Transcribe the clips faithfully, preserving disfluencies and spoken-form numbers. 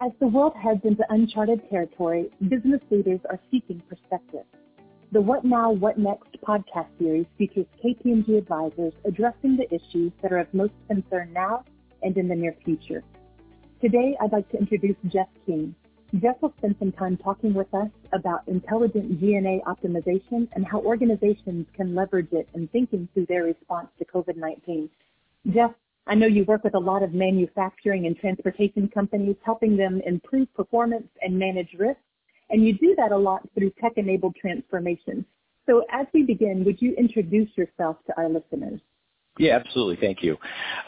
As the world heads into uncharted territory, business leaders are seeking perspective. The What Now, What Next podcast series features K P M G advisors addressing the issues that are of most concern now and in the near future. Today, I'd like to introduce Jeff King. Jeff will spend some time talking with us about intelligent G and A optimization and how organizations can leverage it in thinking through their response to COVID nineteen. Jeff, I know you work with a lot of manufacturing and transportation companies, helping them improve performance and manage risk, and you do that a lot through tech-enabled transformation. So as we begin, would you introduce yourself to our listeners? Yeah, absolutely. Thank you.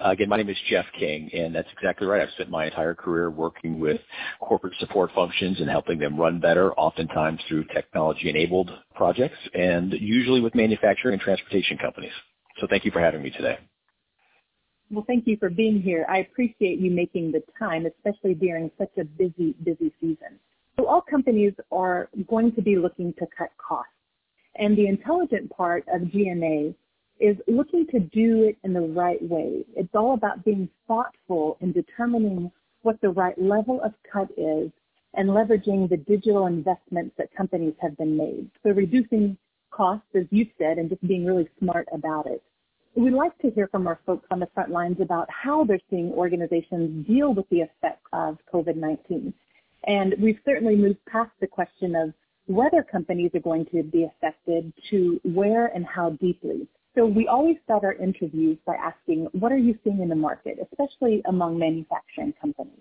Uh, again, my name is Jeff King, and that's exactly right. I've spent my entire career working with corporate support functions and helping them run better, oftentimes through technology-enabled projects, and usually with manufacturing and transportation companies. So thank you for having me today. Well, thank you for being here. I appreciate you making the time, especially during such a busy, busy season. So all companies are going to be looking to cut costs. And the intelligent part of G and A is looking to do it in the right way. It's all about being thoughtful in determining what the right level of cut is and leveraging the digital investments that companies have been made. So reducing costs, as you said, and just being really smart about it. We'd like to hear from our folks on the front lines about how they're seeing organizations deal with the effects of COVID nineteen. And we've certainly moved past the question of whether companies are going to be affected to where and how deeply. So we always start our interviews by asking, what are you seeing in the market, especially among manufacturing companies?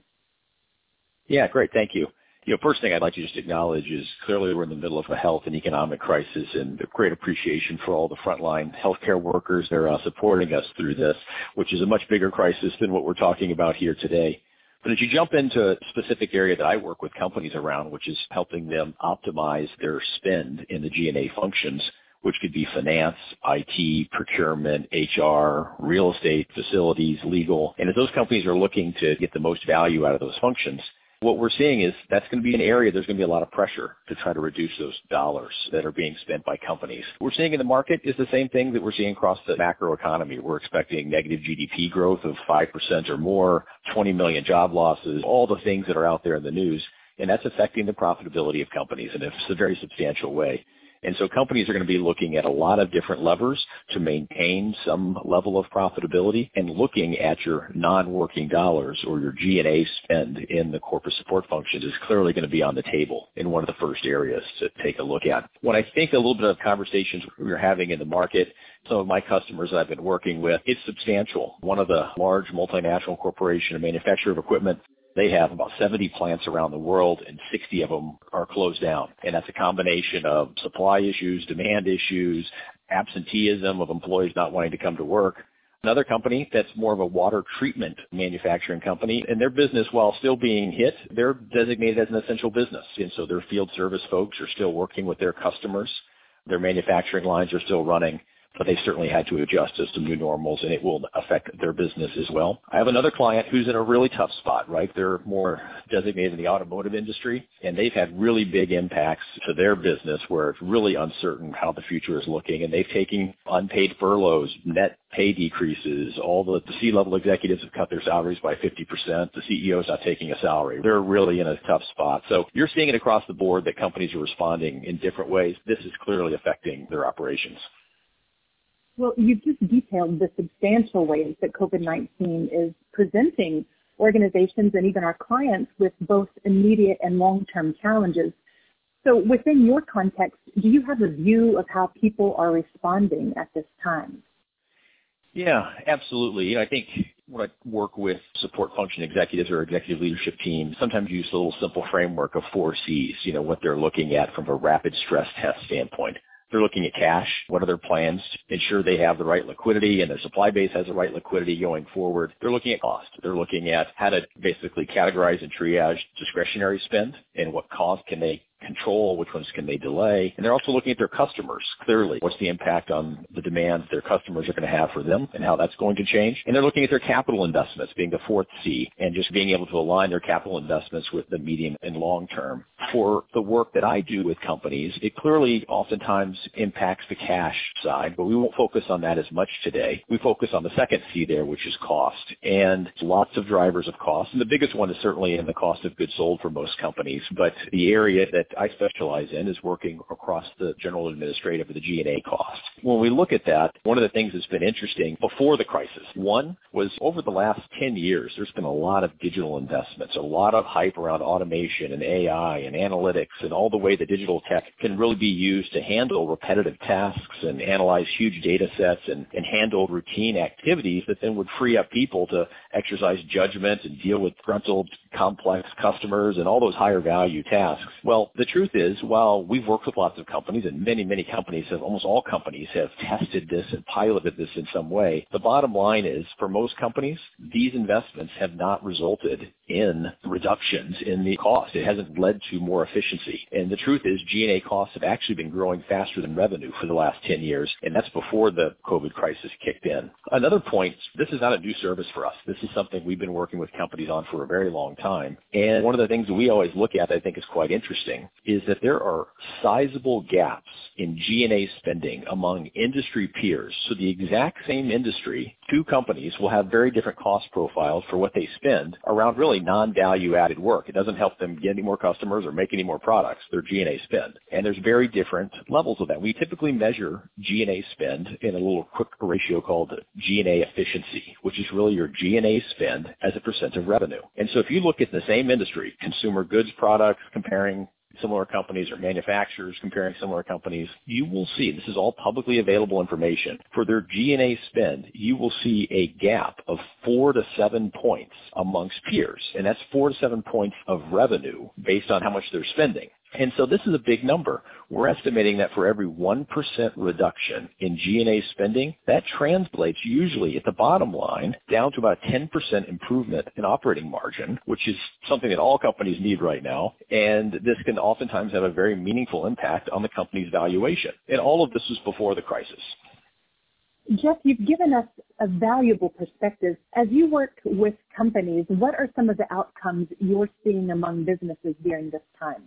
Yeah, great. Thank you. You know, first thing I'd like to just acknowledge is clearly we're in the middle of a health and economic crisis, and great appreciation for all the frontline healthcare workers that are uh, supporting us through this, which is a much bigger crisis than what we're talking about here today. But as you jump into a specific area that I work with companies around, which is helping them optimize their spend in the G and A functions, which could be finance, I T, procurement, H R, real estate, facilities, legal. And as those companies are looking to get the most value out of those functions, what we're seeing is that's going to be an area there's going to be a lot of pressure to try to reduce those dollars that are being spent by companies. What we're seeing in the market is the same thing that we're seeing across the macroeconomy. We're expecting negative G D P growth of five percent or more, twenty million job losses, all the things that are out there in the news, and that's affecting the profitability of companies in a very substantial way. And so companies are going to be looking at a lot of different levers to maintain some level of profitability and looking at your non-working dollars or your G and A spend in the corporate support functions is clearly going to be on the table in one of the first areas to take a look at. When I think a little bit of conversations we're having in the market, some of my customers that I've been working with, it's substantial. One of the large multinational corporation and manufacturer of equipment, they have about seventy plants around the world, and sixty of them are closed down. And that's a combination of supply issues, demand issues, absenteeism of employees not wanting to come to work. Another company that's more of a water treatment manufacturing company, and their business, while still being hit, they're designated as an essential business. And so their field service folks are still working with their customers. Their manufacturing lines are still running, but they certainly had to adjust to some new normals, and it will affect their business as well. I have another client who's in a really tough spot, right? They're more designated in the automotive industry, and they've had really big impacts to their business where it's really uncertain how the future is looking, and they've taken unpaid furloughs, net pay decreases. All the, the C-level executives have cut their salaries by fifty percent. The C E O's not taking a salary. They're really in a tough spot. So you're seeing it across the board that companies are responding in different ways. This is clearly affecting their operations. Well, you've just detailed the substantial ways that COVID nineteen is presenting organizations and even our clients with both immediate and long-term challenges. So within your context, do you have a view of how people are responding at this time? Yeah, absolutely. You know, I think when I work with support function executives or executive leadership teams, sometimes use a little simple framework of four C's, you know, what they're looking at from a rapid stress test standpoint. They're looking at cash. What are their plans to ensure they have the right liquidity and their supply base has the right liquidity going forward? They're looking at cost. They're looking at how to basically categorize and triage discretionary spend and what cost can they control, which ones can they delay. And they're also looking at their customers, clearly. What's the impact on the demands their customers are going to have for them and how that's going to change? And they're looking at their capital investments, being the fourth C, and just being able to align their capital investments with the medium and long term. For the work that I do with companies, it clearly oftentimes impacts the cash side, but we won't focus on that as much today. We focus on the second C there, which is cost, and lots of drivers of cost. And the biggest one is certainly in the cost of goods sold for most companies, but the area that I specialize in is working across the general administrative or the G and A cost. When we look at that, one of the things that's been interesting before the crisis, one was over the last ten years, there's been a lot of digital investments, a lot of hype around automation and A I and analytics and all the way the digital tech can really be used to handle repetitive tasks and analyze huge data sets and, and handle routine activities that then would free up people to exercise judgment and deal with disgruntled, complex customers and all those higher value tasks. Well, the truth is, while we've worked with lots of companies and many, many companies have, almost all companies have tested this and piloted this in some way, the bottom line is for most companies, these investments have not resulted in reductions in the cost. It hasn't led to more efficiency. And the truth is G and A costs have actually been growing faster than revenue for the last ten years, and that's before the COVID crisis kicked in. Another point, this is not a new service for us. This is something we've been working with companies on for a very long time. And one of the things that we always look at that I think is quite interesting is that there are sizable gaps in G and A spending among industry peers. So the exact same industry, two companies will have very different cost profiles for what they spend around really non-value-added work. It doesn't help them get any more customers or make any more products, their G and A spend. And there's very different levels of that. We typically measure G and A spend in a little quick ratio called G and A efficiency, which is really your G and A spend as a percent of revenue. And so if you look at the same industry, consumer goods products comparing similar companies or manufacturers comparing similar companies, you will see, this is all publicly available information, for their G and A spend, you will see a gap of four to seven points amongst peers. And that's four to seven points of revenue based on how much they're spending. And so this is a big number. We're estimating that for every one percent reduction in G and A spending, that translates usually at the bottom line down to about a ten percent improvement in operating margin, which is something that all companies need right now. And this can oftentimes have a very meaningful impact on the company's valuation. And all of this was before the crisis. Jeff, you've given us a valuable perspective. As you work with companies, what are some of the outcomes you're seeing among businesses during this time?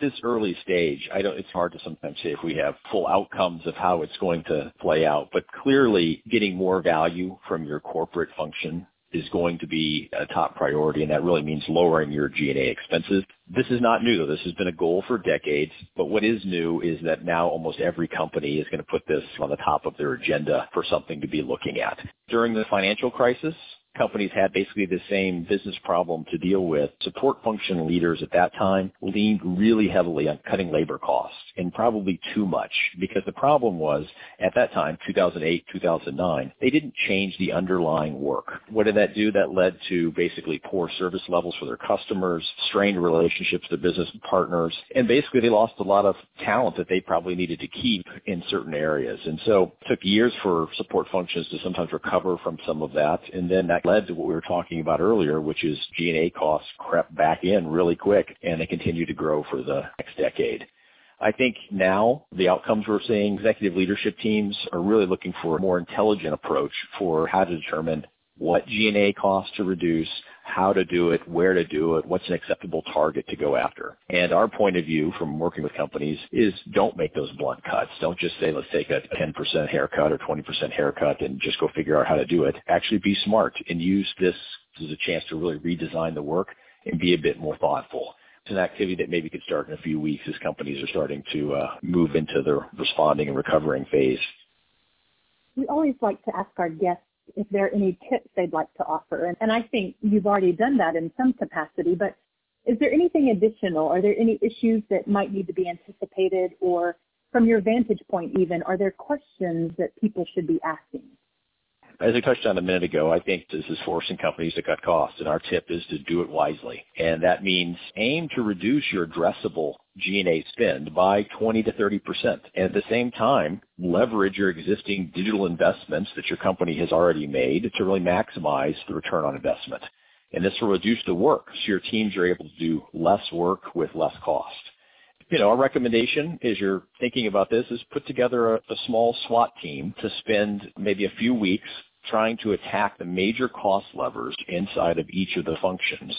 This early stage, I don't, it's hard to sometimes say if we have full outcomes of how it's going to play out, but clearly getting more value from your corporate function is going to be a top priority, and that really means lowering your G and A expenses. This is not new, though. This has been a goal for decades, but what is new is that now almost every company is going to put this on the top of their agenda for something to be looking at. During the financial crisis, companies had basically the same business problem to deal with. Support function leaders at that time leaned really heavily on cutting labor costs, and probably too much, because the problem was, at that time, two thousand eight, two thousand nine, they didn't change the underlying work. What did that do? That led to basically poor service levels for their customers, strained relationships with their business partners, and basically they lost a lot of talent that they probably needed to keep in certain areas. And so it took years for support functions to sometimes recover from some of that, and then that led to what we were talking about earlier, which is G and A costs crept back in really quick, and they continue to grow for the next decade. I think now the outcomes we're seeing, executive leadership teams are really looking for a more intelligent approach for how to determine what G and A costs to reduce, how to do it, where to do it, what's an acceptable target to go after. And our point of view from working with companies is don't make those blunt cuts. Don't just say, let's take a ten percent haircut or twenty percent haircut and just go figure out how to do it. Actually be smart and use this as a chance to really redesign the work and be a bit more thoughtful. It's an activity that maybe could start in a few weeks as companies are starting to uh, move into their responding and recovering phase. We always like to ask our guests if there are any tips they'd like to offer. And, and I think you've already done that in some capacity, but is there anything additional? Are there any issues that might need to be anticipated, or from your vantage point even, are there questions that people should be asking? As I touched on a minute ago, I think this is forcing companies to cut costs, and our tip is to do it wisely. And that means aim to reduce your addressable G and A spend by twenty to thirty percent. And at the same time, leverage your existing digital investments that your company has already made to really maximize the return on investment. And this will reduce the work, so your teams are able to do less work with less cost. You know, our recommendation as you're thinking about this is put together a, a small SWAT team to spend maybe a few weeks trying to attack the major cost levers inside of each of the functions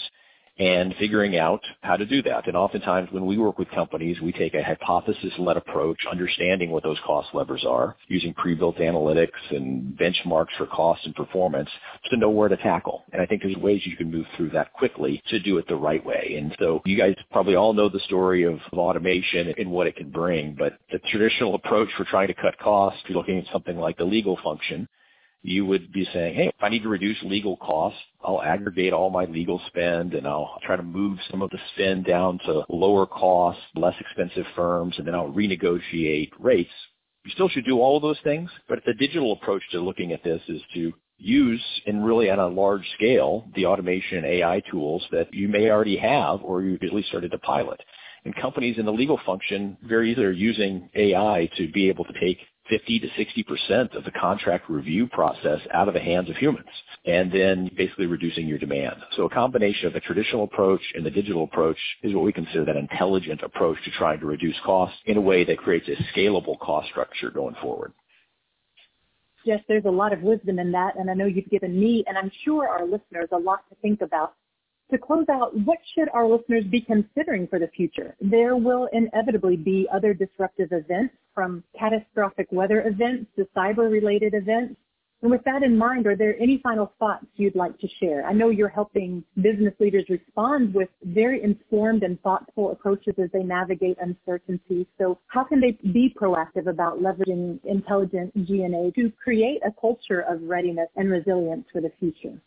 and figuring out how to do that. And oftentimes when we work with companies, we take a hypothesis-led approach, understanding what those cost levers are, using pre-built analytics and benchmarks for cost and performance to know where to tackle. And I think there's ways you can move through that quickly to do it the right way. And so you guys probably all know the story of automation and what it can bring, but the traditional approach for trying to cut costs, if you're looking at something like the legal function, you would be saying, hey, if I need to reduce legal costs, I'll aggregate all my legal spend and I'll try to move some of the spend down to lower cost, less expensive firms, and then I'll renegotiate rates. You still should do all of those things, but the digital approach to looking at this is to use, and really on a large scale, the automation and A I tools that you may already have or you've at least started to pilot. And companies in the legal function very easily are using A I to be able to take fifty to sixty percent of the contract review process out of the hands of humans, and then basically reducing your demand. So a combination of the traditional approach and the digital approach is what we consider that intelligent approach to trying to reduce costs in a way that creates a scalable cost structure going forward. Yes, there's a lot of wisdom in that, and I know you've given me, and I'm sure our listeners, a lot to think about. To close out, what should our listeners be considering for the future? There will inevitably be other disruptive events, from catastrophic weather events to cyber-related events. And with that in mind, are there any final thoughts you'd like to share? I know you're helping business leaders respond with very informed and thoughtful approaches as they navigate uncertainty. So how can they be proactive about leveraging intelligent G and A to create a culture of readiness and resilience for the future?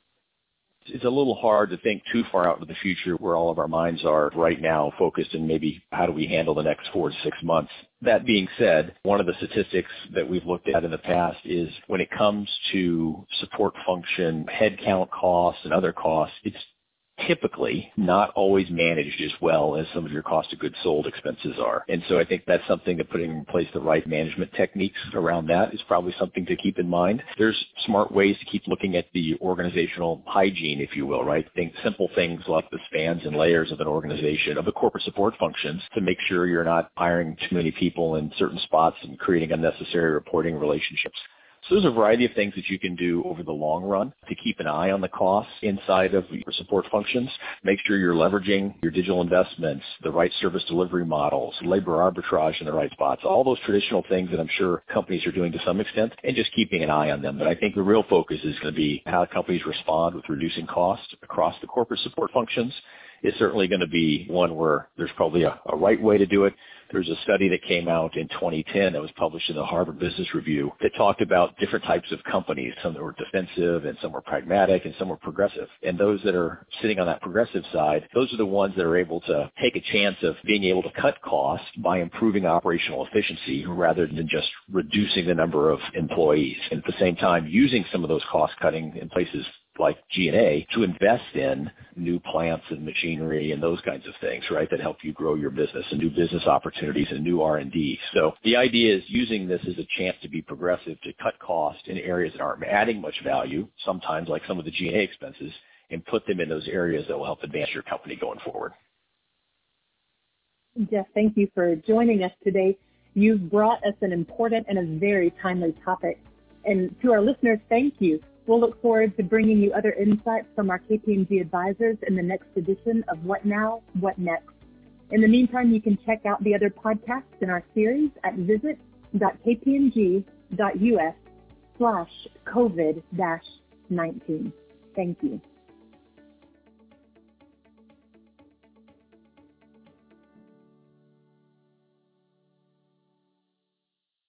It's a little hard to think too far out into the future where all of our minds are right now focused in maybe how do we handle the next four to six months. That being said, one of the statistics that we've looked at in the past is when it comes to support function, headcount costs, and other costs, it's typically not always managed as well as some of your cost of goods sold expenses are. And so I think that's something that putting in place the right management techniques around that is probably something to keep in mind. There's smart ways to keep looking at the organizational hygiene, if you will, right? Think simple things like the spans and layers of an organization, of the corporate support functions, to make sure you're not hiring too many people in certain spots and creating unnecessary reporting relationships. So there's a variety of things that you can do over the long run to keep an eye on the costs inside of your support functions. Make sure you're leveraging your digital investments, the right service delivery models, labor arbitrage in the right spots, all those traditional things that I'm sure companies are doing to some extent, and just keeping an eye on them. But I think the real focus is going to be how companies respond with reducing costs across the corporate support functions. Is certainly going to be one where there's probably a, a right way to do it. There's a study that came out in twenty ten that was published in the Harvard Business Review that talked about different types of companies. Some that were defensive, and some were pragmatic, and some were progressive. And those that are sitting on that progressive side, those are the ones that are able to take a chance of being able to cut costs by improving operational efficiency rather than just reducing the number of employees. And at the same time, using some of those cost cutting in places like G and A to invest in new plants and machinery and those kinds of things, right, that help you grow your business and new business opportunities and new R and D. So the idea is using this as a chance to be progressive, to cut costs in areas that aren't adding much value, sometimes like some of the G and A expenses, and put them in those areas that will help advance your company going forward. Jeff, thank you for joining us today. You've brought us an important and a very timely topic. And to our listeners, thank you. We'll look forward to bringing you other insights from our K P M G advisors in the next edition of What Now, What Next. In the meantime, you can check out the other podcasts in our series at visit dot k p m g dot u s slash covid dash nineteen. Thank you.